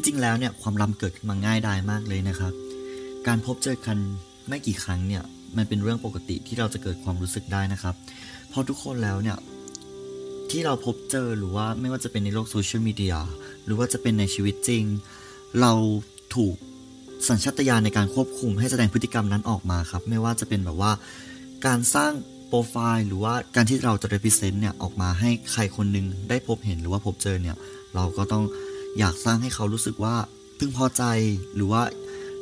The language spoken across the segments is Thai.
ที่จริงแล้วเนี่ยความลับเกิดขึ้นมาง่ายดายมากเลยนะครับการพบเจอกันไม่กี่ครั้งเนี่ยมันเป็นเรื่องปกติที่เราจะเกิดความรู้สึกได้นะครับเพราะทุกคนแล้วเนี่ยที่เราพบเจอหรือว่าไม่ว่าจะเป็นในโลกโซเชียลมีเดียหรือว่าจะเป็นในชีวิตจริงเราถูกสัญชาตญาณในการควบคุมให้แสดงพฤติกรรมนั้นออกมาครับไม่ว่าจะเป็นแบบว่าการสร้างโปรไฟล์หรือว่าการที่เราจะ represent เนี่ยออกมาให้ใครคนนึงได้พบเห็นหรือว่าพบเจอเนี่ยเราก็ต้องอยากสร้างให้เขารู้สึกว่าพึงพอใจหรือว่า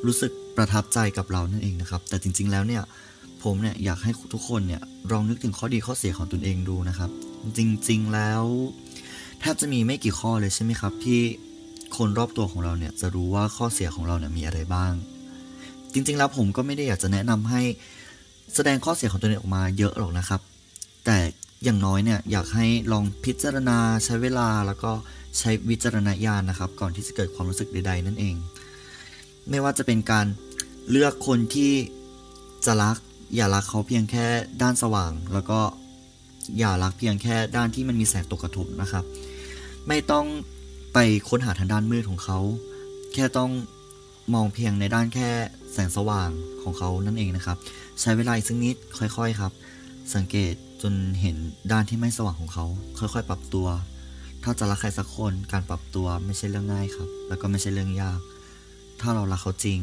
รู้สึกประทับใจกับเรานั่นเองนะครับแต่จริงๆแล้วเนี่ยผมเนี่ยอยากให้ทุกคนเนี่ยลองนึกถึงข้อดีข้อเสียของตนเองดูนะครับจริงๆแล้วแทบจะมีไม่กี่ข้อเลยใช่ไหมครับที่คนรอบตัวของเราเนี่ยจะรู้ว่าข้อเสียของเราเนี่ยมีอะไรบ้างจริงๆแล้วผมก็ไม่ได้อยากจะแนะนำให้แสดงข้อเสียของตนเองออกมาเยอะหรอกนะครับแต่อย่างน้อยเนี่ยอยากให้ลองพิจารณาใช้เวลาแล้วก็ใช้วิจารณญาณนะครับก่อนที่จะเกิดความรู้สึกใดๆนั่นเองไม่ว่าจะเป็นการเลือกคนที่จะรักอย่ารักเขาเพียงแค่ด้านสว่างแล้วก็อย่ารักเพียงแค่ด้านที่มันมีแสงตกกระทบนะครับไม่ต้องไปค้นหาทางด้านมืดของเขาแค่ต้องมองเพียงในด้านแค่แสงสว่างของเขานั่นเองนะครับใช้เวลาอีกสักนิดค่อยๆครับสังเกตจนเห็นด้านที่ไม่สว่างของเขาค่อยๆปรับตัวถ้าจะรักใครสักคนการปรับตัวไม่ใช่เรื่องง่ายครับแล้วก็ไม่ใช่เรื่องยากถ้าเรารักเขาจริง